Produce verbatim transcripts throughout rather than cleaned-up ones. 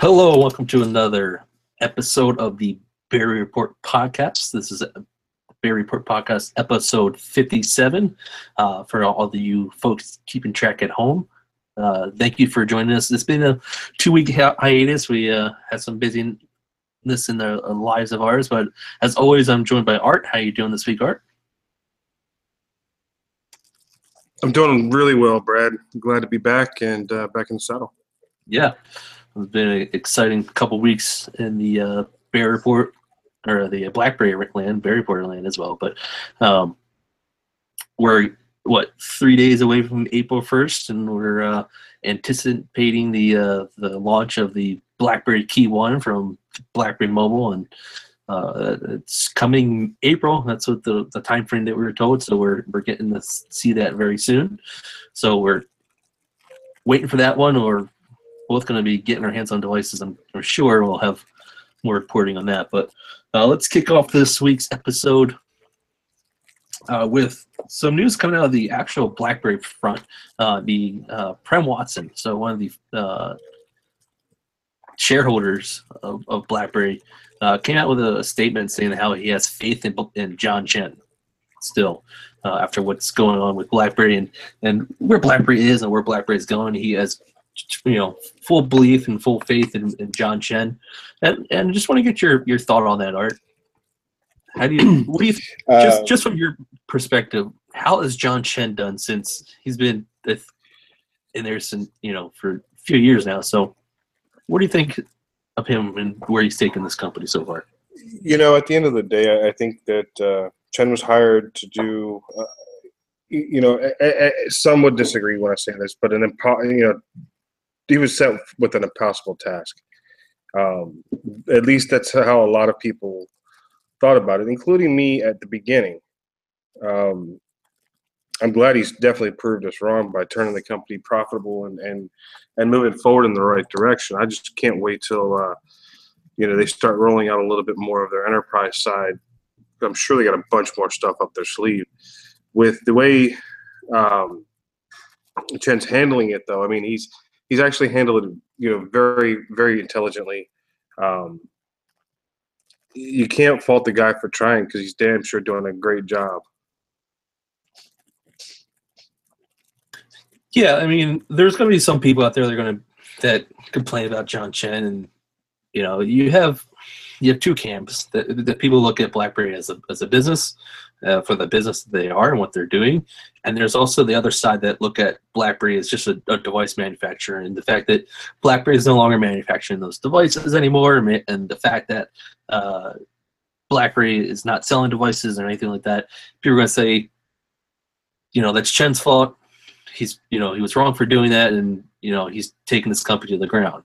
Hello and welcome to another episode of the BerryReport Podcast. This is BerryReport Podcast episode fifty-seven. Uh, for all of you folks keeping track at home, uh, thank you for joining us. It's been a two-week hiatus. We uh, had some busyness in the lives of ours, but as always, I'm joined by Art. How are you doing this week, Art? I'm doing really well, Brad. I'm glad to be back and uh, back in the saddle. Yeah. It's been an exciting couple weeks in the uh, BerryReport or the BlackBerry land, BerryPorter land as well. But um, we're what three days away from April first, and we're uh, anticipating the uh, the launch of the BlackBerry KEYone from BlackBerry Mobile, and uh, it's coming April. That's what the the time frame that we were told. So we're we're getting to see that very soon. So we're waiting for that one. Or both going to be getting our hands on devices. I'm, I'm sure we'll have more reporting on that. But uh, let's kick off this week's episode uh, with some news coming out of the actual BlackBerry front. Uh, the uh, Prem Watsa, so one of the uh, shareholders of, of BlackBerry, uh, came out with a statement saying how he has faith in, in John Chen still uh, after what's going on with BlackBerry and, and where BlackBerry is and where BlackBerry is going. He has you know, full belief and full faith in, in John Chen, and and just want to get your, your thought on that, Art. How do you, what do you think, just uh, just from your perspective, how has John Chen done since he's been in there since you know for a few years now? So, what do you think of him and where he's taken this company so far? You know, at the end of the day, I think that uh, Chen was hired to do. Uh, you know, I, I, some would disagree when I say this, but an impo- you know. He was set with an impossible task. Um, at least that's how a lot of people thought about it, including me at the beginning. Um, I'm glad he's definitely proved us wrong by turning the company profitable and and, and moving forward in the right direction. I just can't wait till uh, you know they start rolling out a little bit more of their enterprise side. I'm sure they got a bunch more stuff up their sleeve. With the way um, Chen's handling it, though, I mean he's. He's actually handled it, you know, very, very intelligently. Um, you can't fault the guy for trying because he's damn sure doing a great job. Yeah, I mean, there's going to be some people out there that are going to that complain about John Chen, and you know, you have you have two camps that, that people look at BlackBerry as a as a business uh, for the business that they are and what they're doing. And there's also the other side that look at BlackBerry as just a, a device manufacturer, and the fact that BlackBerry is no longer manufacturing those devices anymore, and the fact that uh, BlackBerry is not selling devices or anything like that. People are going to say, you know, that's Chen's fault. He's, you know, he was wrong for doing that, and you know, he's taking this company to the ground.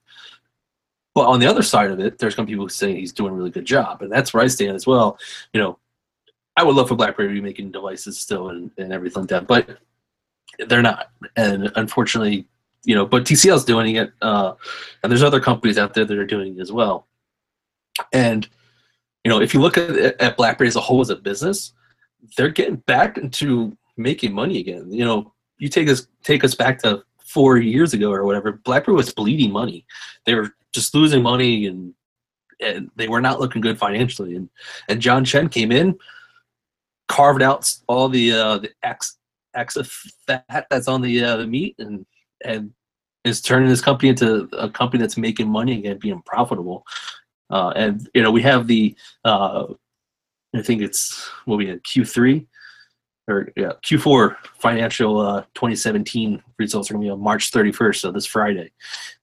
But on the other side of it, there's going to be people saying he's doing a really good job, and that's where I stand as well. You know, I would love for BlackBerry to be making devices still and, and everything like that, but they're not. And unfortunately, you know, but T C L's doing it, uh, and there's other companies out there that are doing it as well. And, you know, if you look at, at BlackBerry as a whole as a business, they're getting back into making money again. You know, you take us, take us back to four years ago or whatever, BlackBerry was bleeding money. They were just losing money, and and they were not looking good financially. And, and John Chen came in, carved out all the uh, the excess fat that's on the uh, the meat, and and is turning this company into a company that's making money and being profitable. Uh, and you know we have the uh, I think it's what we had Q three or yeah, Q four financial uh, twenty seventeen results are going to be on March thirty-first, so this Friday.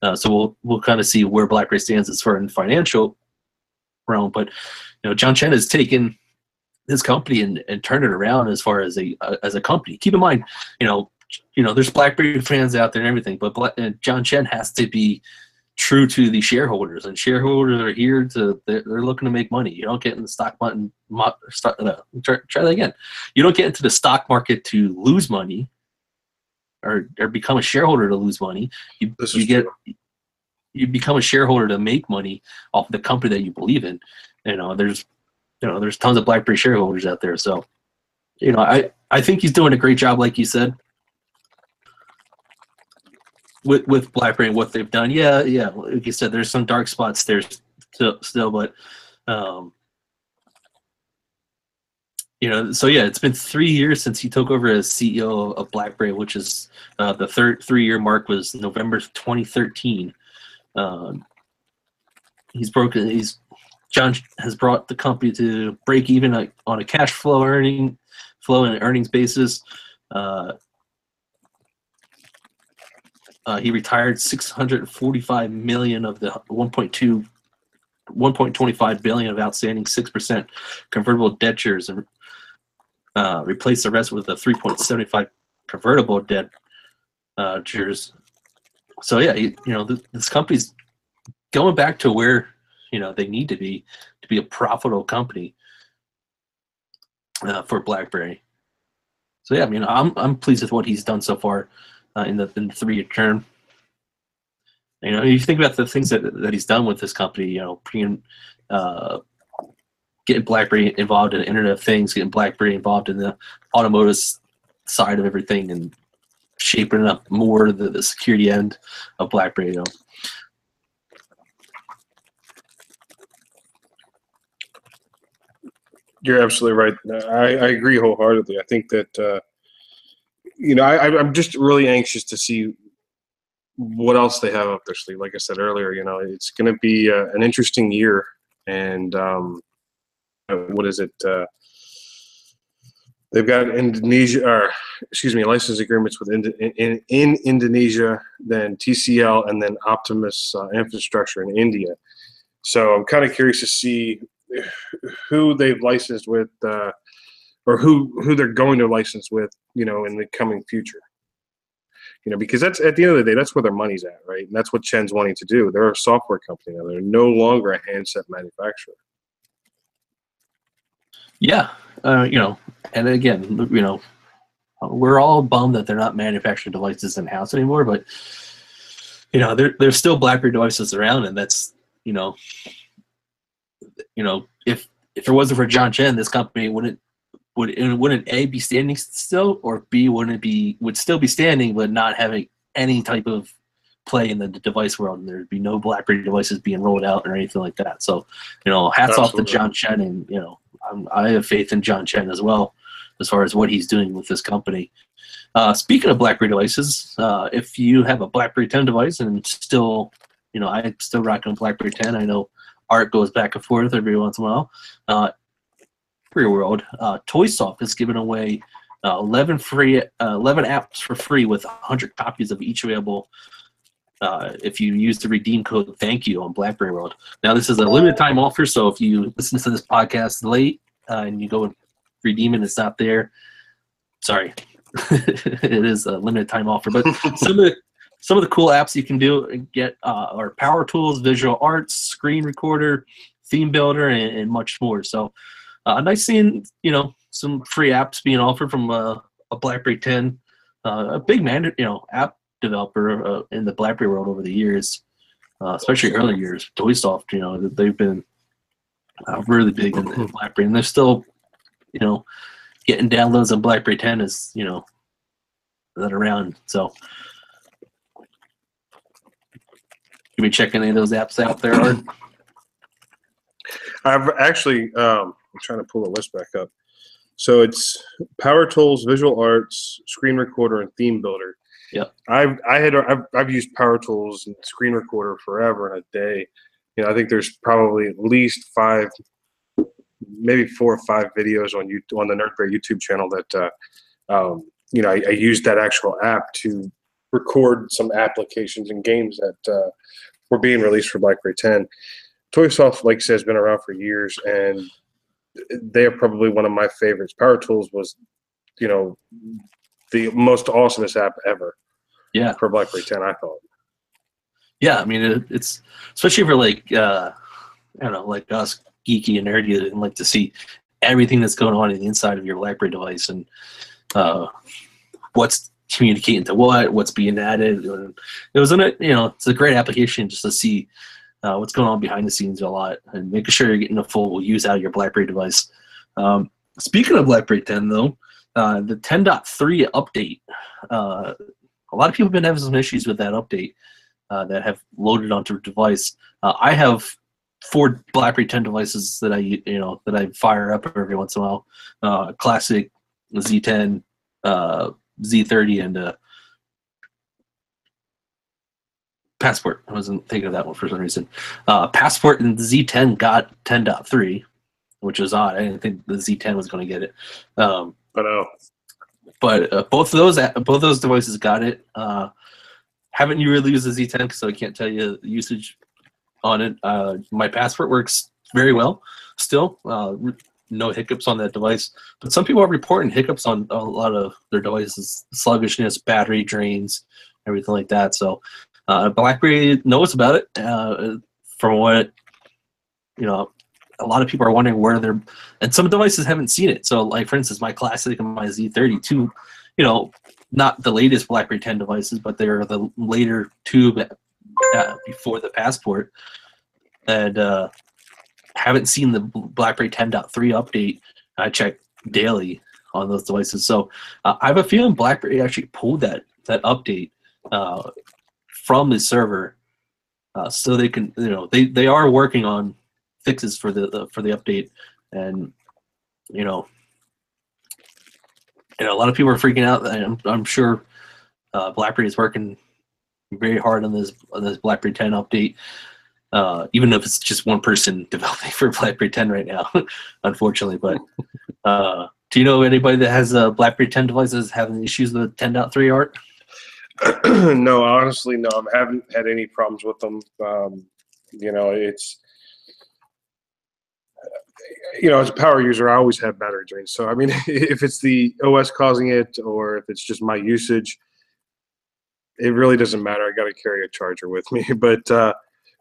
Uh, so we'll we'll kind of see where BlackBerry stands as far in financial realm. But you know John Chen has taken this company and, and turn it around as far as a uh, as a company. Keep in mind, you know, you know, there's BlackBerry fans out there and everything, but Black, uh, John Chen has to be true to the shareholders, and shareholders are here to they're, they're looking to make money. You don't get in the stock market. Mo- stock, no, try, try that again. You don't get into the stock market to lose money. or, or become a shareholder to lose money. You, you get true. you become a shareholder to make money off the company that you believe in. You know, there's you know there's tons of BlackBerry shareholders out there. So, you know, I I think he's doing a great job, like you said, with with BlackBerry and what they've done. Yeah, yeah, like you said, there's some dark spots there still, still but. Um, You know, so yeah, it's been three years since he took over as C E O of BlackBerry, which is uh, the third three-year mark was November twenty thirteen. Um, he's broken. He's John has brought the company to break even uh, on a cash flow earning flow and earnings basis. Uh, uh, he retired six hundred forty-five million of the one point two, one point two five billion of outstanding six percent convertible debtures and. Uh, replace the rest with a three point seven five convertible debt uh, shares. So yeah, you, you know th this company's going back to where you know they need to be to be a profitable company uh, for BlackBerry. So yeah, I mean I'm I'm pleased with what he's done so far uh, in the, in the three-year term. You know, you think about the things that that he's done with this company. You know, pre uh, getting BlackBerry involved in the Internet of Things, getting BlackBerry involved in the automotive side of everything, and shaping up more the, the security end of BlackBerry. You know. You're absolutely right. I, I agree wholeheartedly. I think that, uh, you know, I, I'm just really anxious to see what else they have up their sleeve. Like I said earlier, you know, it's going to be uh, an interesting year. And, um, what is it? Uh, they've got Indonesia, or excuse me, license agreements with Ind in, in Indonesia, then T C L, and then Optimus uh, Infrastructure in India. So I'm kind of curious to see who they've licensed with, uh, or who who they're going to license with, you know, in the coming future. You know, because that's at the end of the day, that's where their money's at, right? And that's what Chen's wanting to do. They're a software company now; they're no longer a handset manufacturer. Yeah, uh, you know, and again, you know, we're all bummed that they're not manufacturing devices in house anymore. But you know, there there's still BlackBerry devices around, and that's you know, you know, if if it wasn't for John Chen, this company wouldn't would it wouldn't A be standing still, or B wouldn't be would still be standing, but not having any type of play in the device world, and there'd be no BlackBerry devices being rolled out or anything like that. So you know, hats Absolutely. off to John Chen, and you know. I have faith in John Chen as well, as far as what he's doing with this company. Uh, speaking of BlackBerry devices, uh, if you have a BlackBerry ten device and still, you know, I'm still rocking BlackBerry ten. I know Art goes back and forth every once in a while. Uh, BlackBerry World, uh, Toysoft is giving away uh, eleven free, uh, eleven apps for free with one hundred copies of each available. Uh, if you use the redeem code thank you on BlackBerry World. Now, this is a limited time offer, so if you listen to this podcast late uh, and you go and redeem it, it's not there. Sorry. It is a limited time offer. But some, of the, some of the cool apps you can do and get uh, are Power Tools, Visual Arts, Screen Recorder, Theme Builder, and, and much more. So uh, nice seeing, you know, some free apps being offered from uh, a BlackBerry ten, uh, a big man, you know, app developer uh, in the BlackBerry world over the years, uh, especially early years. Toysoft, you know, they've been uh, really big in, in BlackBerry, and they're still, you know, getting downloads on BlackBerry ten is, you know, that around. So, you be checking any of those apps out there, Art? I've actually, um, I'm trying to pull the list back up. So it's Power Tools, Visual Arts, Screen Recorder, and Theme Builder. Yeah, I've I had I've, I've used Power Tools and Screen Recorder forever and a day. You know, I think there's probably at least five, maybe four or five videos on you on the NerdBerry YouTube channel that uh, um, you know I, I used that actual app to record some applications and games that uh, were being released for BlackBerry ten. Toysoft, like I said, has been around for years, and they are probably one of my favorites. Power Tools was, you know. The most awesomest app ever, yeah, for BlackBerry ten, I thought. Yeah, I mean it, it's especially for like uh, I don't know, like us geeky and nerdy that like to see everything that's going on in the inside of your BlackBerry device and uh, what's communicating to what, what's being added. And it was, in a, you know, it's a great application just to see uh, what's going on behind the scenes a lot and making sure you're getting a full use out of your BlackBerry device. Um, speaking of BlackBerry ten, though, uh, the ten point three update, uh, a lot of people have been having some issues with that update uh, that have loaded onto a device. Uh, I have four BlackBerry ten devices that I, you know, that I fire up every once in a while. Uh, classic, Z ten, uh, Z thirty, and uh, Passport. I wasn't thinking of that one for some reason. Uh, Passport and Z ten got ten point three, which is odd. I didn't think the Z ten was going to get it. Um, but oh. But uh, both of those both those devices got it. Uh, haven't you really used the Z ten, so I can't tell you the usage on it. Uh, my Passport works very well still. Uh, no hiccups on that device. But some people are reporting hiccups on a lot of their devices, sluggishness, battery drains, everything like that. So uh, BlackBerry knows about it. Uh, from what, you know, a lot of people are wondering where they're, and some devices haven't seen it. So, like, for instance, my Classic and my Z thirty-two, you know, not the latest BlackBerry ten devices, but they're the later two uh, before the Passport, and uh, haven't seen the BlackBerry ten point three update. I check daily on those devices. So uh, I have a feeling BlackBerry actually pulled that that update uh, from the server, uh, so they can, you know, they they are working on fixes for the, the for the update, and you know, you know, a lot of people are freaking out. I'm I'm sure uh, BlackBerry is working very hard on this on this BlackBerry ten update, uh, even if it's just one person developing for BlackBerry ten right now, unfortunately. But uh, do you know anybody that has a BlackBerry ten device that's having issues with ten point three, Art? No, honestly, no. I haven't had any problems with them. Um, you know, it's. You know, as a power user, I always have battery drains. So, I mean, if it's the O S causing it or if it's just my usage, it really doesn't matter. I got to carry a charger with me. But, uh,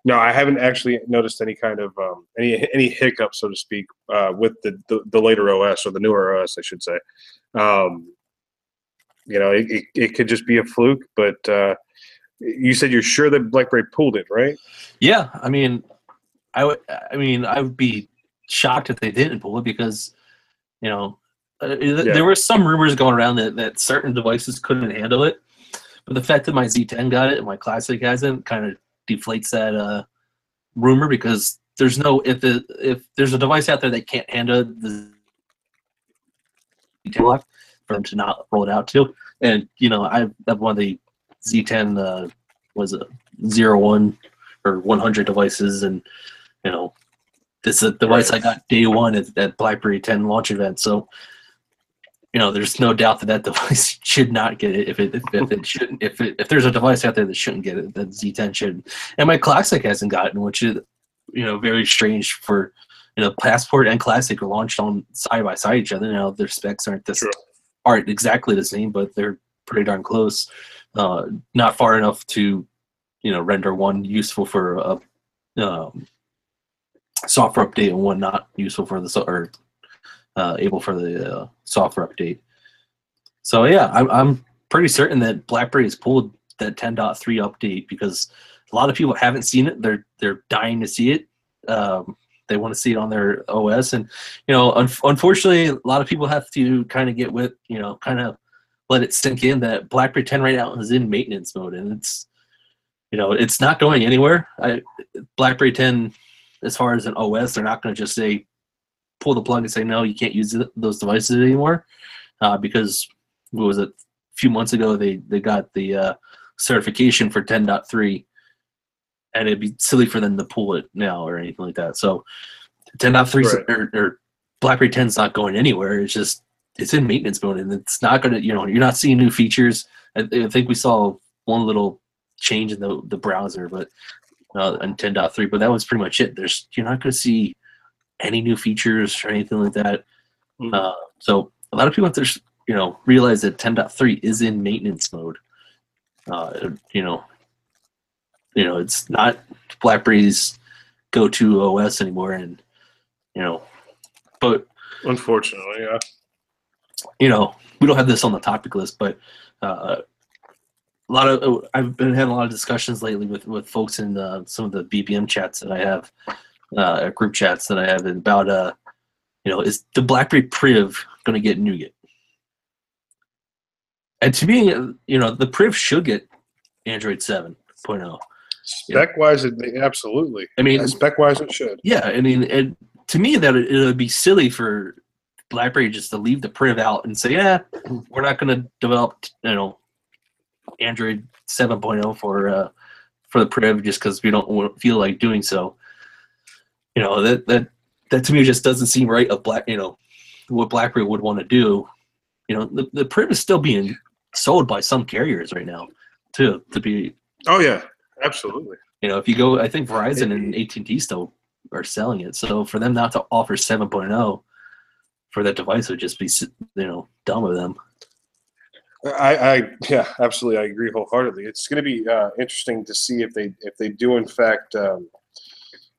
no, I haven't actually noticed any kind of um, any any hiccup, so to speak, uh, with the, the, the later O S or the newer O S, I should say. Um, you know, it, it, it could just be a fluke. But uh, you said you're sure that BlackBerry pulled it, right? Yeah. I mean, I would, I mean, I would be shocked if they didn't pull it, because you know uh, yeah. there were some rumors going around that, that certain devices couldn't handle it, but the fact that my Z ten got it and my Classic hasn't kind of deflates that uh rumor, because there's no if the if there's a device out there that can't handle the Z ten for them to not roll it out to. And you know, I have one of the Z ten uh, was a zero one or one hundred devices, and you know, it's a device I got day one at, at BlackBerry ten launch event. So, you know, there's no doubt that that device should not get it. If it if, if it shouldn't, if it, if there's a device out there that shouldn't get it, then Z ten shouldn't. And my Classic hasn't gotten, which is, you know, very strange for, you know, Passport and Classic are launched on side by side each other. Now their specs aren't this, sure. aren't exactly the same, but they're pretty darn close. Uh, not far enough to, you know, render one useful for a. Um, software update and one not useful for the so or uh, able for the uh, software update. So yeah, I'm I'm pretty certain that BlackBerry has pulled that ten point three update, because a lot of people haven't seen it. They're they're dying to see it. Um, they want to see it on their O S, and you know, un unfortunately, a lot of people have to kind of get with you know, kind of let it sink in that BlackBerry ten right now is in maintenance mode, and it's you know, it's not going anywhere. I BlackBerry ten. As far as an O S, they're not going to just say, pull the plug and say, no, you can't use th those devices anymore. Uh, because, what was it, a few months ago, they, they got the uh, certification for ten point three, and it'd be silly for them to pull it now or anything like that. So ten point three, right. or, or BlackBerry ten's not going anywhere. It's just, it's in maintenance mode, and it's not going to, you know, you're not seeing new features. I, I think we saw one little change in the, the browser, but Uh, and ten point three, but that was pretty much it. There's you're not going to see any new features or anything like that. Mm-hmm. uh, so a lot of people have to, you know, realize that ten point three is in maintenance mode. Uh, you know, you know, it's not BlackBerry's go-to O S anymore, and you know, but unfortunately, yeah, you know, we don't have this on the topic list, but uh, a lot of I've been having a lot of discussions lately with, with folks in the, some of the B B M chats that I have, uh, group chats that I have about, uh, you know, is the BlackBerry Priv going to get nougat? And to me, you know, the Priv should get Android seven point oh. Spec-wise, it may, absolutely. I mean, spec-wise, it should. Yeah, I mean, and to me, that it, it would be silly for BlackBerry just to leave the Priv out and say, yeah, we're not going to develop, you know, Android seven point oh for uh, for the Priv just because we don't feel like doing so. You know, that that that to me just doesn't seem right. Of Black, you know, what BlackBerry would want to do. You know, the the Priv is still being sold by some carriers right now, too. To be. Oh yeah. Absolutely. You know, if you go, I think Verizon and A T and T still are selling it. So for them not to offer seven point oh for that device would just be, you know, dumb of them. I, I yeah, absolutely. I agree wholeheartedly. It's going to be uh, interesting to see if they if they do in fact um,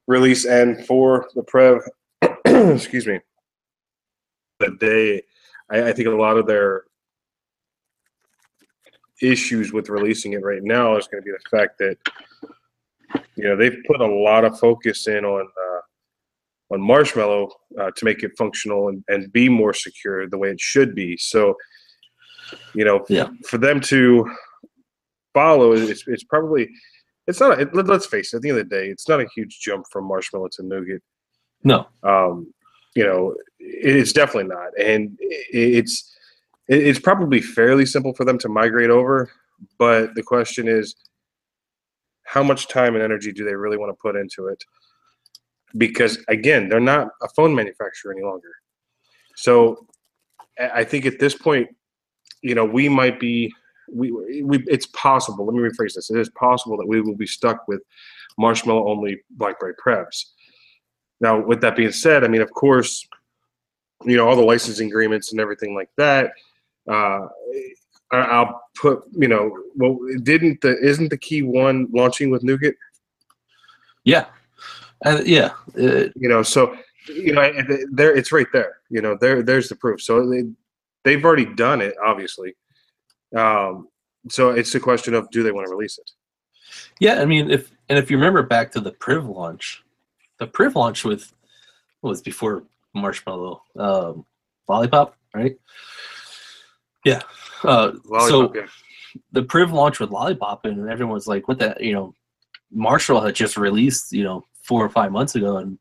release N for the Priv. Excuse me. But they, I, I think a lot of their issues with releasing it right now is going to be the fact that, you know, they've put a lot of focus in on uh, on Marshmallow uh, to make it functional and, and be more secure the way it should be. So, you know, yeah. for them to follow, it's, it's probably it's not. A, it, let's face it. At the end of the day, it's not a huge jump from Marshmallow to Nougat. No, um, you know, it, it's definitely not, and it, it's. It's probably fairly simple for them to migrate over, but the question is, how much time and energy do they really want to put into it? Because, again, they're not a phone manufacturer any longer. So I think at this point, you know, we might be we, – we, it's possible. Let me rephrase this. It is possible that we will be stuck with Marshmallow-only BlackBerry Prevs. Now, with that being said, I mean, of course, you know, all the licensing agreements and everything like that – Uh, I'll put, you know, well, didn't the isn't the KEYone launching with Nougat? Yeah, uh, yeah. Uh, you know, so you know, there it's right there. You know, there there's the proof. So they they've already done it, obviously. Um, so it's a question of do they want to release it? Yeah, I mean, if and if you remember back to the Priv launch, the Priv launch with what was before Marshmallow, um, Lollipop, right? Yeah, uh, Lollipop, so yeah. The Priv launched with Lollipop, and everyone was like, "What the?" You know, Marshmallow had just released, you know, four or five months ago, and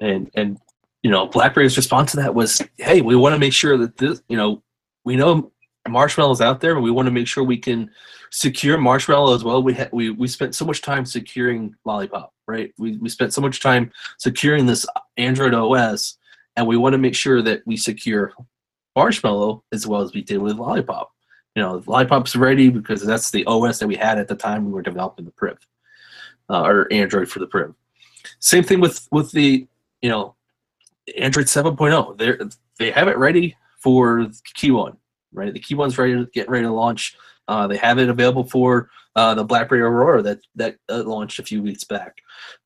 and and you know, BlackBerry's response to that was, "Hey, we want to make sure that this, you know, we know Marshmallow's out there, but we want to make sure we can secure Marshmallow as well. We ha we we spent so much time securing Lollipop, right? We we spent so much time securing this Android O S, and we want to make sure that we secure." Marshmallow as well as we did with Lollipop. You know, Lollipop's ready because that's the O S that we had at the time we were developing the Priv, uh, or Android for the Priv. Same thing with with the, you know, Android seven point oh. They they have it ready for KEYone, right? The KEYone's ready to get ready to launch. Uh, they have it available for uh, the BlackBerry Aurora that that uh, launched a few weeks back.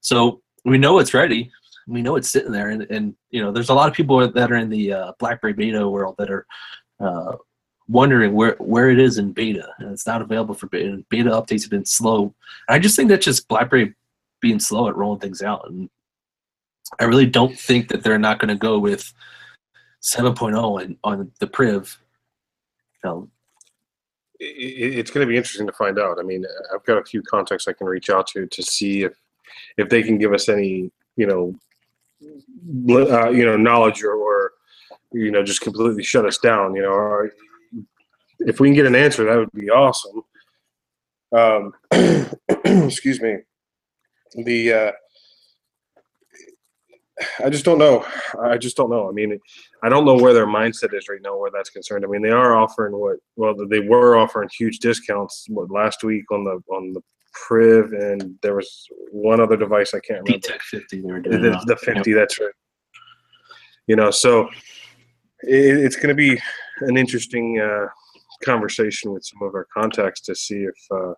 So we know it's ready. We know it's sitting there, and, and you know, there's a lot of people that are in the uh, BlackBerry beta world that are uh, wondering where where it is in beta, and it's not available for beta. Beta updates have been slow. And I just think that's just BlackBerry being slow at rolling things out, and I really don't think that they're not going to go with seven point oh and on the Priv. You know. it, it's going to be interesting to find out. I mean, I've got a few contacts I can reach out to to see if if they can give us any, you know. Uh, you know, knowledge or, or, you know, just completely shut us down. You know, or if we can get an answer, that would be awesome. Um, excuse me. The uh, I just don't know. I just don't know. I mean, I don't know where their mindset is right now, where that's concerned. I mean, they are offering what? Well, they were offering huge discounts. What, last week on the on the. Priv, and there was one other device I can't remember. D T E K fifty, they were doing the, the fifty, that's right. You know, so it, it's going to be an interesting uh, conversation with some of our contacts to see if, uh,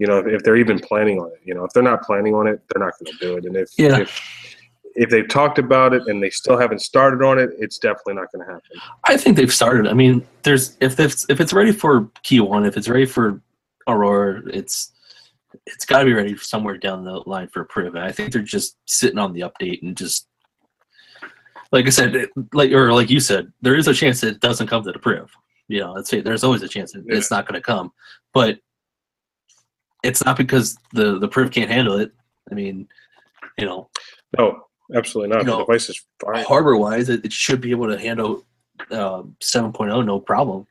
you know, if, if they're even planning on it. You know, if they're not planning on it, they're not going to do it. And if, yeah. if if they've talked about it and they still haven't started on it, it's definitely not going to happen. I think they've started. I mean, there's if it's if it's ready for KEYone, if it's ready for Aurora, it's it's got to be ready somewhere down the line for Priv. I think they're just sitting on the update and just like I said, it, like or like you said, there is a chance that it doesn't come to the Priv. You know, let's say there's always a chance that yeah. it's not going to come, but it's not because the the Priv can't handle it. I mean, you know, no, absolutely not. You know, the device is fine. Hardware wise, it, it should be able to handle uh, seven point oh no problem.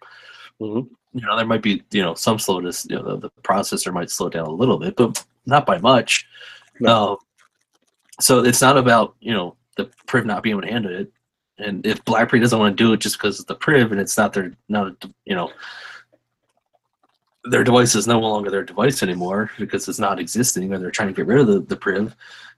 Mm-hmm. You know, there might be, you know, some slowness, you know, the, the processor might slow down a little bit, but not by much. No. Uh, so it's not about, you know, the Priv not being able to handle it. And if BlackBerry doesn't want to do it just because it's the Priv and it's not their, not, you know, their device is no longer their device anymore because it's not existing or they're trying to get rid of the, the Priv,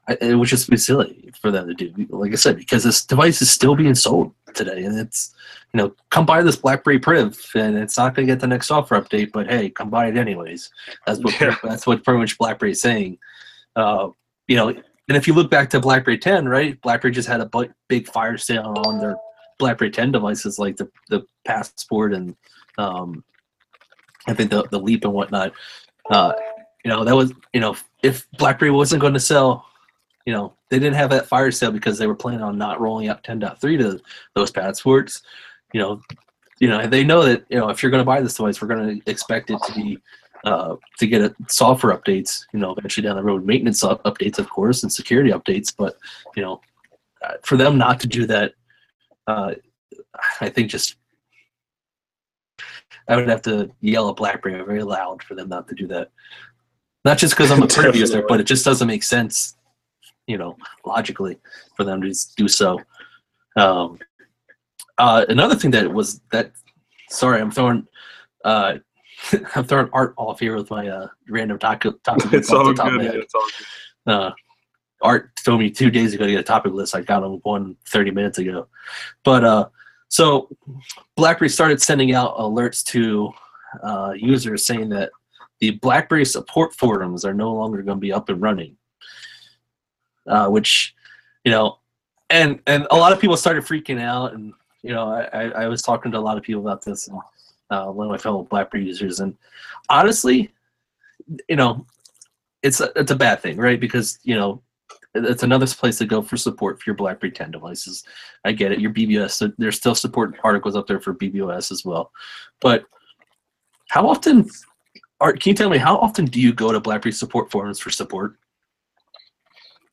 I, it would just be silly for them to do. Like I said, because this device is still being sold today and it's, you know, come buy this BlackBerry Priv and it's not going to get the next software update, but hey, come buy it anyways. That's what, yeah. that's what pretty much BlackBerry is saying. Uh, you know, and if you look back to BlackBerry ten, right, BlackBerry just had a big fire sale on their BlackBerry ten devices like the, the Passport and um, I think the, the Leap and whatnot. Uh, you know, that was, you know, if BlackBerry wasn't going to sell, you know, they didn't have that fire sale because they were planning on not rolling out ten point three to those Passports. You know, you know, they know that, you know, if you're going to buy this device, we're going to expect it to be, uh, to get a, software updates, you know, eventually down the road, maintenance up, updates, of course, and security updates. But, you know, uh, for them not to do that, uh, I think just, I would have to yell at BlackBerry very loud for them not to do that. Not just because I'm a Priv user, but it just doesn't make sense, you know, logically for them to do so. Um, uh, another thing that was that, sorry, I'm throwing, uh, I'm throwing art off here with my uh, random topic. topic it's, all top good, it's all good. Uh, Art told me two days ago to get a topic list. I got on one thirty minutes ago. But uh, so BlackBerry started sending out alerts to uh, users saying that the BlackBerry support forums are no longer going to be up and running. Uh, which, you know, and and a lot of people started freaking out. And, you know, I, I was talking to a lot of people about this. And, Uh, one of my fellow BlackBerry users, and honestly, you know, it's a, it's a bad thing, right? Because, you know, it's another place to go for support for your BlackBerry ten devices. I get it, your B B O S. So there's still support articles up there for B B O S as well. But how often, Art, can you tell me how often do you go to BlackBerry support forums for support?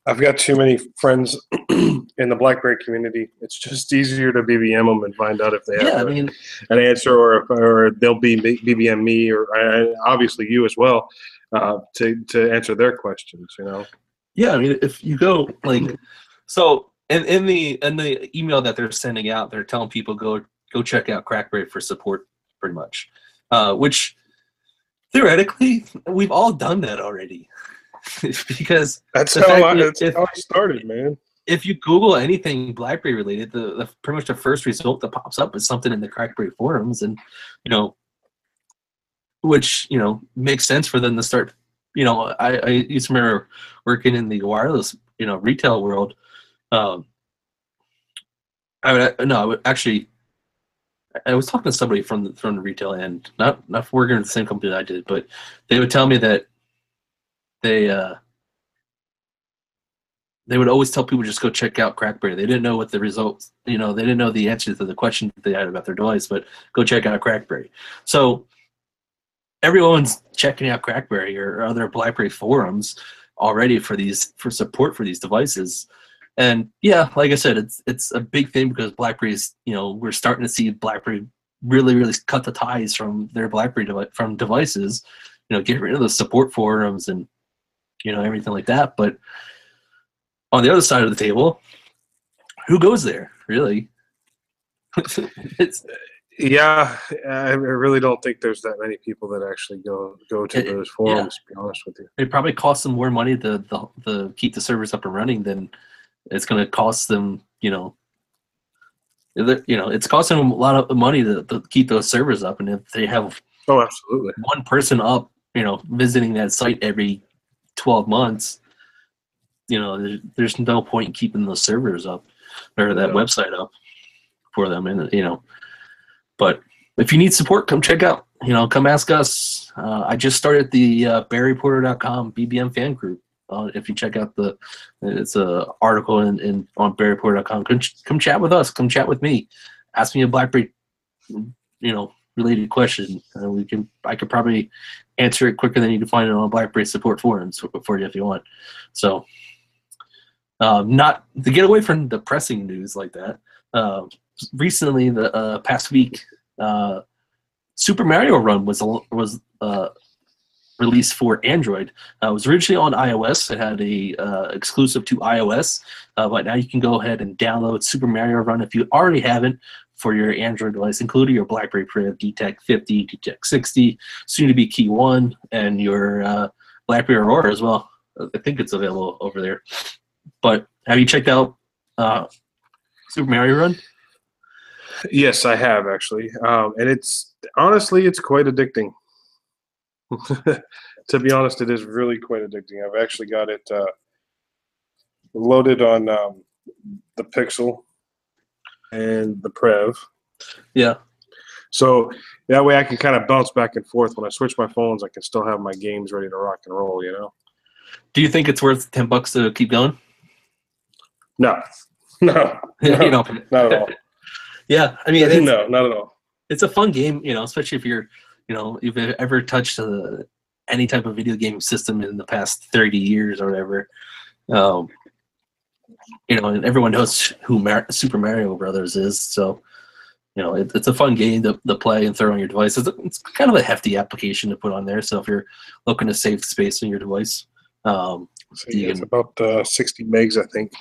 I've got too many friends in the BlackBerry community. It's just easier to B B M them and find out if they yeah, have I mean, an answer, or if, or they'll be B B M me, or I, obviously you as well, uh, to to answer their questions. You know. Yeah, I mean, if you go like, so in in the in the email that they're sending out, they're telling people go go check out CrackBerry for support, pretty much, uh, which theoretically we've all done that already. Because that's how I, that's if, how I started, man. If you Google anything BlackBerry related, the, the pretty much the first result that pops up is something in the CrackBerry forums, and you know, which you know makes sense for them to start. You know, I, I used to remember working in the wireless, you know, retail world. Um, I would no, I would actually. I was talking to somebody from the, from the retail end, not not working in the same company that I did, but they would tell me that. They uh, they would always tell people just go check out CrackBerry. They didn't know what the results, you know, they didn't know the answers to the question that they had about their device, but go check out CrackBerry. So everyone's checking out CrackBerry or other BlackBerry forums already for these for support for these devices. And yeah, like I said, it's it's a big thing because BlackBerry is, you know, we're starting to see BlackBerry really really cut the ties from their BlackBerry devi- from devices, you know, get rid of the support forums and you know, everything like that. But on the other side of the table, who goes there, really? it's, yeah, I really don't think there's that many people that actually go go to it, those forums, yeah. to be honest with you. It probably costs them more money to, to, to keep the servers up and running than it's going to cost them, you know, you know, it's costing them a lot of money to, to keep those servers up. And if they have oh, absolutely. one person up, you know, visiting that site every twelve months, you know, there's, there's no point in keeping those servers up or that yeah. website up for them. And, you know, but if you need support, come check out, you know, come ask us. Uh, I just started the uh, Berry Porter dot com B B M fan group. Uh, if you check out the, it's a article in, in on Berry Porter dot com. Come, ch come chat with us. Come chat with me. Ask me a BlackBerry, you know, related question. Uh, we can. I could probably answer it quicker than you can find it on BlackBerry support forums for you if you want. So, uh, not to get away from the pressing news like that. Uh, recently, the uh, past week, uh, Super Mario Run was was. Uh, released for Android. Uh, it was originally on iOS. It had a uh, exclusive to iOS, uh, but now you can go ahead and download Super Mario Run if you already haven't for your Android device, including your BlackBerry Priv, D T E K fifty, D T E K sixty, soon-to-be KEYone, and your uh, BlackBerry Aurora as well. I think it's available over there. But have you checked out uh, Super Mario Run? Yes, I have, actually. Um, and it's honestly, it's quite addicting. To be honest, it is really quite addicting. I've actually got it uh, loaded on um, the Pixel and the Prev. Yeah. So that way I can kind of bounce back and forth. When I switch my phones, I can still have my games ready to rock and roll, you know? Do you think it's worth ten bucks to keep going? No. No. no you know. Not at all. Yeah. I mean, it's, no, not at all. It's a fun game, you know, especially if you're... You know, if you've ever touched uh, any type of video game system in the past thirty years or whatever, um, you know, and everyone knows who Mar Super Mario Brothers is. So, you know, it, it's a fun game to, to play and throw on your device. It's, it's kind of a hefty application to put on there. So if you're looking to save space on your device. Um, so yeah, you can, it's about uh, sixty megs, I think.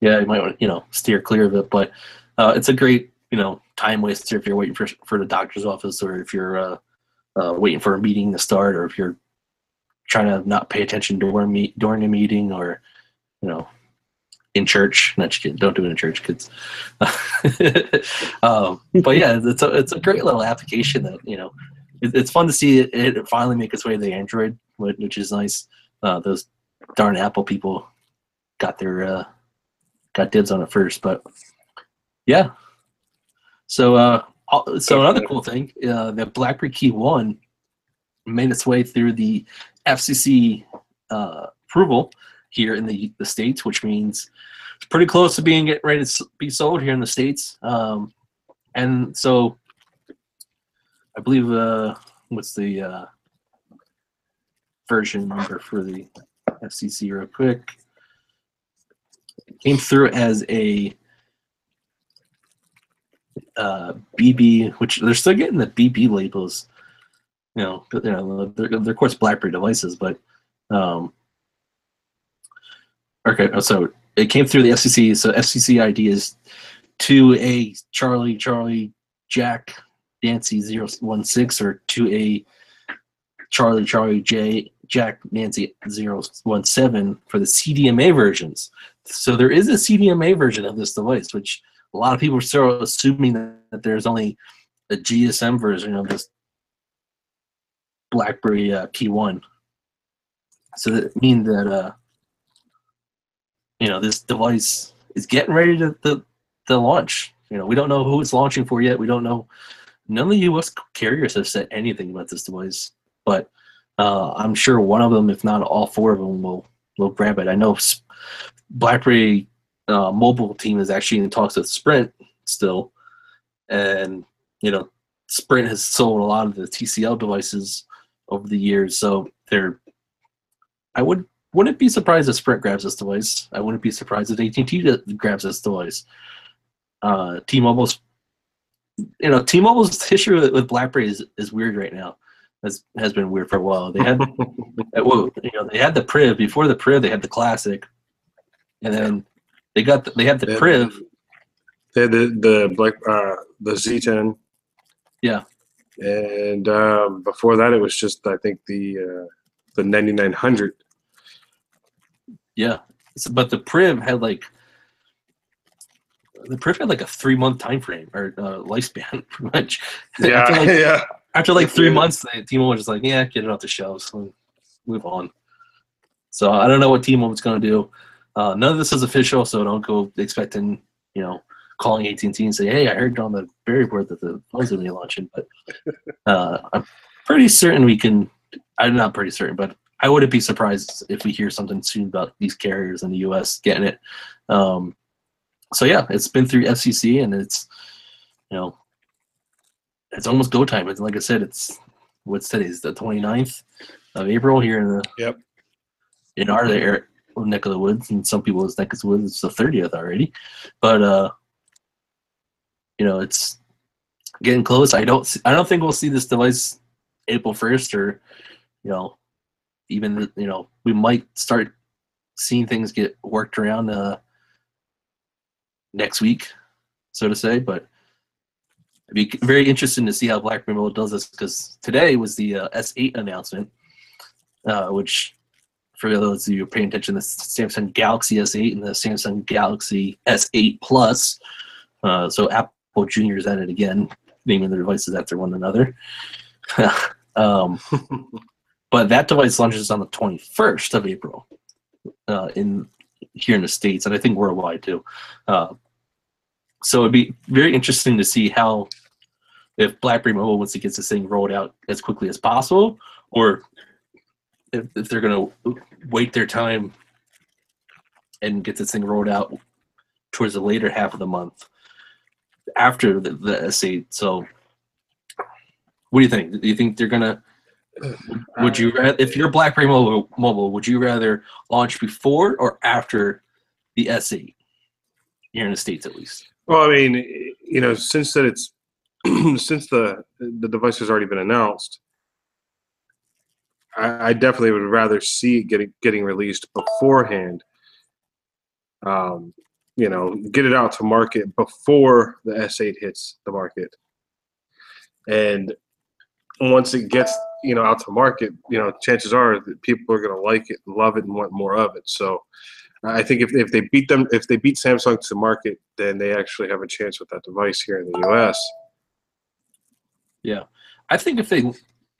Yeah, you might want to, you know, steer clear of it. But uh, it's a great, you know, time waster if you're waiting for, for the doctor's office, or if you're... Uh, Uh, waiting for a meeting to start, or if you're trying to not pay attention during, me during a meeting, or, you know, in church. Not kidding, don't do it in church, kids. um, but yeah, it's a, it's a great little application that, you know, it, it's fun to see it, it finally make its way to the Android, which is nice. Uh, those darn Apple people got their, uh, got dibs on it first, but yeah. So, uh, So another cool thing, uh, the BlackBerry KEYone made its way through the F C C uh, approval here in the, the States, which means it's pretty close to being ready to be sold here in the States. Um, and so I believe, uh, what's the uh, version number for the F C C real quick? It came through as a... Uh, B B, which they're still getting the B B labels, you know, you know they're, they're of course BlackBerry devices, but um, okay, so it came through the F C C. So F C C I D is two A Charlie Charlie Jack Nancy zero one six, or two A Charlie Charlie J Jack Nancy zero one seven for the C D M A versions. So there is a C D M A version of this device, which a lot of people are still assuming that there's only a G S M version of this BlackBerry uh, KEYone. So that means that, uh, you know, this device is getting ready to, to, to launch. You know, we don't know who it's launching for yet. We don't know. None of the U S carriers have said anything about this device. But uh, I'm sure one of them, if not all four of them, will, will grab it. I know BlackBerry... Uh, mobile team is actually in talks with Sprint still, and you know Sprint has sold a lot of the T C L devices over the years, so they're. I would wouldn't be surprised if Sprint grabs this device. I wouldn't be surprised if A T and T grabs this device. Uh, T-Mobile's, you know, T-Mobile's issue with, with BlackBerry is, is weird right now. Has has been weird for a while. They had, you know, they had the Priv before the Priv. They had the Classic, and then. They got the, they had the they Priv. Had, they had the the Black uh, the Z ten. Yeah. And um, before that, it was just I think the uh, the ninety-nine hundred. Yeah, so, but the Priv had like the Priv had like a three month time frame or uh, lifespan, pretty much. Yeah, after like, yeah. After like three yeah. months, the T-Mobile was just like, yeah, get it off the shelves, move on. So I don't know what T-Mobile's gonna do. Uh, none of this is official, so don't go expecting, you know, calling A T and T and say, hey, I heard on the BerryReport that the phones are launching. But uh, I'm pretty certain we can – I'm not pretty certain, but I wouldn't be surprised if we hear something soon about these carriers in the U S getting it. Um, so, yeah, it's been through F C C, and it's, you know, it's almost go time. It's, like I said, it's – what's today? It's the twenty-ninth of April here in the – Yep. In our there, neck of the woods, and some people's neck of the woods, it's the thirtieth already. But uh, you know, it's getting close. I don't, I don't think we'll see this device April first, or you know, even you know, we might start seeing things get worked around uh, next week, so to say. But it'd be very interesting to see how BlackBerry World does this, because today was the uh, S eight announcement, uh, which. For those of you paying attention, the Samsung Galaxy S eight and the Samsung Galaxy S eight Plus. Uh, so Apple Junior's at it again, naming their devices after one another. um, but that device launches on the twenty-first of April uh, in here in the States, and I think worldwide too. Uh, so it'd be very interesting to see how, if BlackBerry Mobile wants to get this thing rolled out as quickly as possible, or if they're going to wait their time and get this thing rolled out towards the later half of the month after the, the S eight. So what do you think? Do you think they're going to, would you, if you're BlackBerry Mobile, mobile would you rather launch before or after the S eight here in the States at least? Well, I mean, you know, since that it's, since the, the device has already been announced, I definitely would rather see it getting getting released beforehand. Um, you know, get it out to market before the S eight hits the market, and once it gets you know out to market, you know, chances are that people are going to like it, love it, and want more of it. So, I think if if they beat them, if they beat Samsung to market, then they actually have a chance with that device here in the U S. Yeah, I think if they.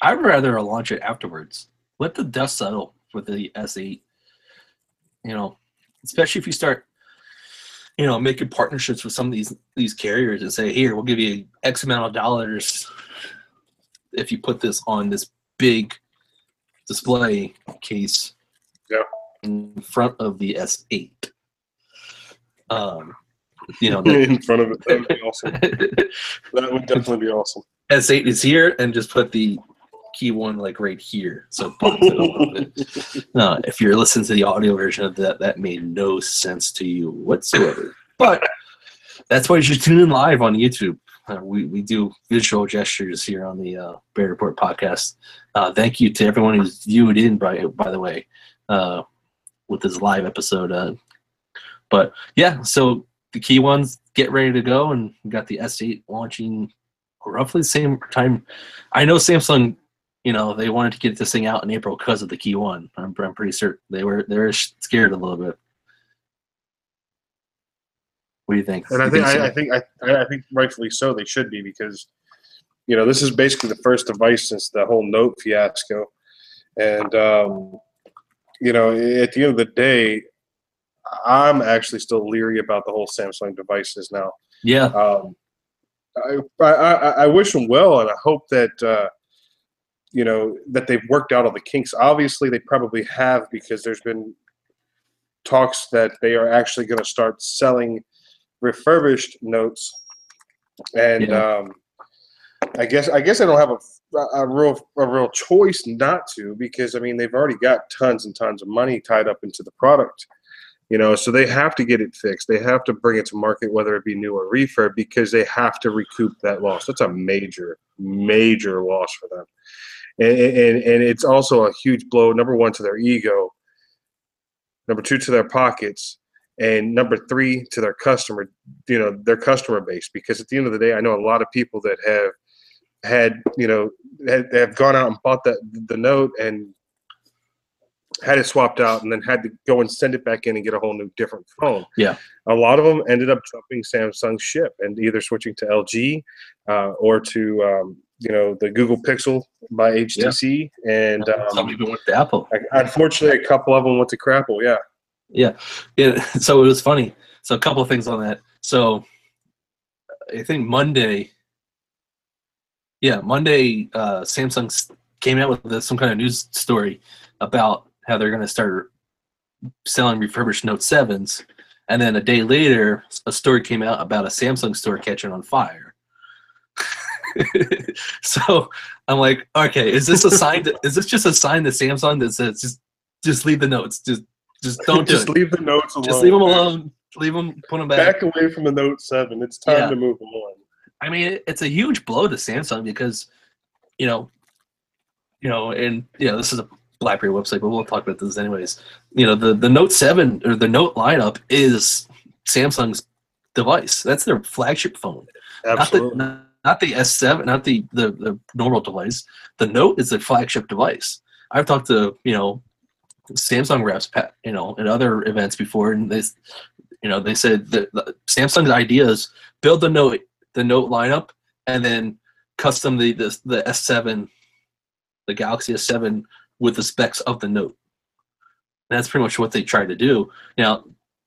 I'd rather launch it afterwards. Let the dust settle with the S eight. You know, especially if you start, you know, making partnerships with some of these these carriers and say, here, we'll give you X amount of dollars if you put this on this big display case yeah. in front of the S eight. Um, you know, that, in front of it, that would be awesome. That would definitely be awesome. S eight is here, and just put the KEYone like right here, so it bumps it a little bit. No, if you're listening to the audio version of that, that made no sense to you whatsoever. But that's why you should tune in live on YouTube. Uh, we we do visual gestures here on the uh, BerryReport podcast. Uh, thank you to everyone who's viewed in by by the way uh, with this live episode. Uh, but yeah, so the KEYones get ready to go, and we got the S eight launching. Roughly the same time. I know Samsung, you know, they wanted to get this thing out in April because of the KEYone. I'm, I'm pretty certain they were they were scared a little bit. What do you think? And I think I, I think I, I think rightfully so. They should be, because you know this is basically the first device since the whole Note fiasco, and um, you know at the end of the day, I'm actually still leery about the whole Samsung devices now. Yeah. Um, I, I I wish them well, and I hope that uh, you know that they've worked out all the kinks. Obviously, they probably have, because there's been talks that they are actually going to start selling refurbished Notes, and yeah. um, I guess I guess I don't have a, a real a real choice not to, because I mean they've already got tons and tons of money tied up into the product. You know, so they have to get it fixed. They have to bring it to market, whether it be new or refurb, because they have to recoup that loss. That's a major, major loss for them. And, and, and it's also a huge blow, number one, to their ego, number two, to their pockets, and number three, to their customer, you know, their customer base. Because at the end of the day, I know a lot of people that have had, you know, have, have gone out and bought that, the Note and had it swapped out, and then had to go and send it back in and get a whole new different phone. Yeah. A lot of them ended up jumping Samsung's ship and either switching to L G uh, or to, um, you know, the Google Pixel by H T C. Yeah. And um, some even went to Apple. Unfortunately, a couple of them went to Crapple, yeah. Yeah. It, so it was funny. So a couple of things on that. So I think Monday, yeah, Monday, uh, Samsung came out with some kind of news story about how they're going to start selling refurbished Note sevens. And then a day later, a story came out about a Samsung store catching on fire. So I'm like, okay, is this a sign? To, is this just a sign to Samsung that says just just leave the notes, just just don't do just it. Leave the notes alone. Just leave them alone. Leave them. Put them back. Back away from the Note seven. It's time yeah. to move on. I mean, it's a huge blow to Samsung because, you know, you know, and you know, this is a BlackBerry website, but we'll talk about this anyways. You know, the the Note seven or the Note lineup is Samsung's device. That's their flagship phone. Absolutely. Not the, not, Not the S seven, not the, the, the normal device. The Note is the flagship device. I've talked to, you know, Samsung reps, you know, in other events before, and they, you know, they said that the, Samsung's idea is build the Note, the Note lineup, and then custom the, the the S seven, the Galaxy S seven with the specs of the Note. And that's pretty much what they tried to do. Now,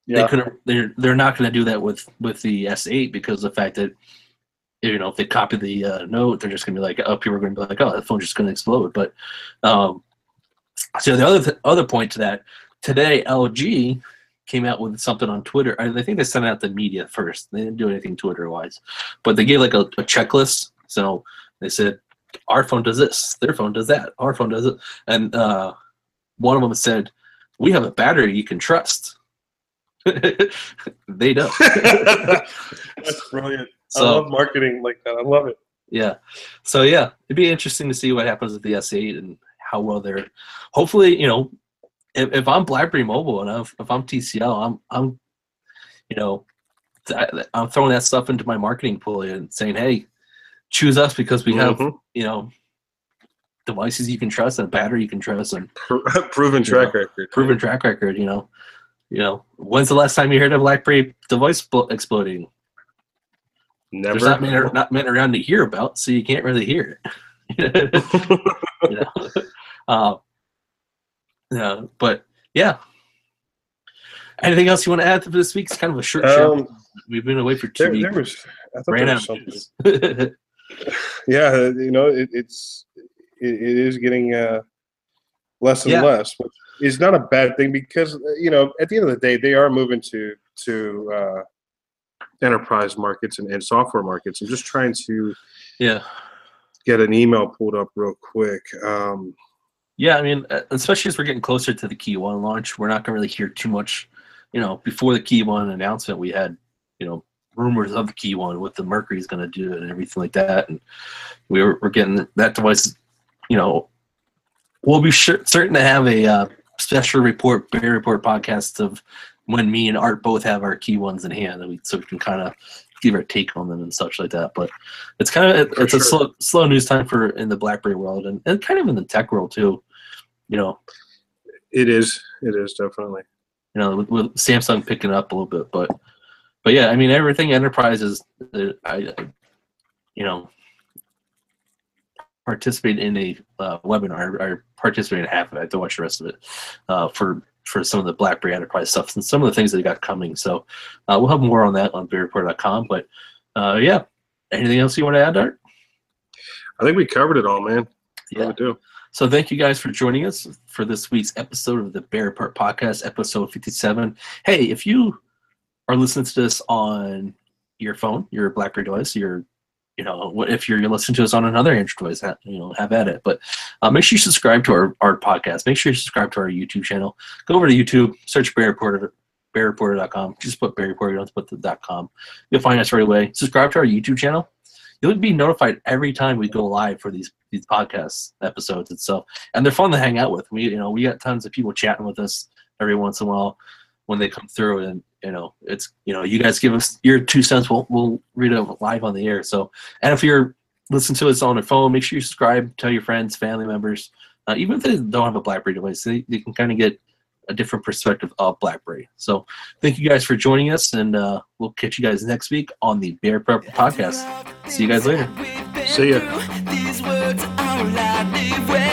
yeah. they couldn't. They're they're not going to do that with with the S eight because of the fact that, you know, if they copy the uh, Note, they're just gonna be like, oh, people are gonna be like, oh, that phone's just gonna explode. But um, so the other th other point to that, today L G came out with something on Twitter. I think they sent out the media first. They didn't do anything Twitter wise, but they gave like a, a checklist. So they said, our phone does this, their phone does that, our phone does it, and uh, one of them said, we have a battery you can trust. They don't. That's brilliant. So, I love marketing like that. I love it. Yeah. So, yeah, it'd be interesting to see what happens with the S eight and how well they're – hopefully, you know, if, if I'm BlackBerry Mobile and I'm, if I'm T C L, I'm, I'm you know, I, I'm throwing that stuff into my marketing pool and saying, hey, choose us because we have, mm-hmm. you know, devices you can trust and a battery you can trust. And proven track know, record. Proven track record, you know. You know, when's the last time you heard of BlackBerry device exploding? Never. There's not many, not many around to hear about, so you can't really hear it. You know? uh, yeah, but yeah. Anything else you want to add to this week's kind of a short um, show? We've been away for two there, weeks. There was, I thought there was something. Yeah, you know, it, it's it, it is getting uh, less and yeah. less, which is not a bad thing because, you know, at the end of the day, they are moving to to. Uh, enterprise markets and, and software markets. I'm just trying to yeah get an email pulled up real quick. Um, yeah, I mean, especially as we're getting closer to the KEYone launch, we're not going to really hear too much. You know, before the KEYone announcement, we had, you know, rumors of the KEYone, what the Mercury is going to do and everything like that. And we were, we're getting that device, you know, we'll be sure, certain to have a uh, special report, BerryReport podcast of when me and Art both have our KEYones in hand, and we, so we can kind of give our take on them and such like that. But it's kind of it's sure. a slow, slow news time for in the BlackBerry world and, and kind of in the tech world too. You know, it is it is definitely, you know, with, with Samsung picking up a little bit, but but yeah, I mean everything enterprise is uh, I, I you know participate in a uh, webinar. I, I participate in half of it. I have to watch the rest of it uh, for. for some of the BlackBerry enterprise stuff and some of the things they got coming. So uh, we'll have more on that on BerryReport dot com. But uh, yeah, anything else you want to add, Art? I think we covered it all, man. Yeah. Really do. So thank you guys for joining us for this week's episode of the BerryReport Podcast, episode fifty-seven. Hey, if you are listening to this on your phone, your BlackBerry device, your you know, what if you're listening to us on another Android device, you know, have at it. But uh, make sure you subscribe to our, our podcast. Make sure you subscribe to our YouTube channel. Go over to YouTube, search Berry Porter dot com. Just put BerryReport, you don't put the .com. You'll find us right away. Subscribe to our YouTube channel. You'll be notified every time we go live for these these podcast episodes itself. And they're fun to hang out with. We, you know, we got tons of people chatting with us every once in a while when they come through, and you know, it's, you know, you guys give us your two cents. We'll, we'll read it live on the air. So, and if you're listening to us on your phone, make sure you subscribe, tell your friends, family members, uh, even if they don't have a BlackBerry device, they, they can kind of get a different perspective of BlackBerry. So thank you guys for joining us, and uh, we'll catch you guys next week on the BerryReport Podcast. See you guys later. See ya.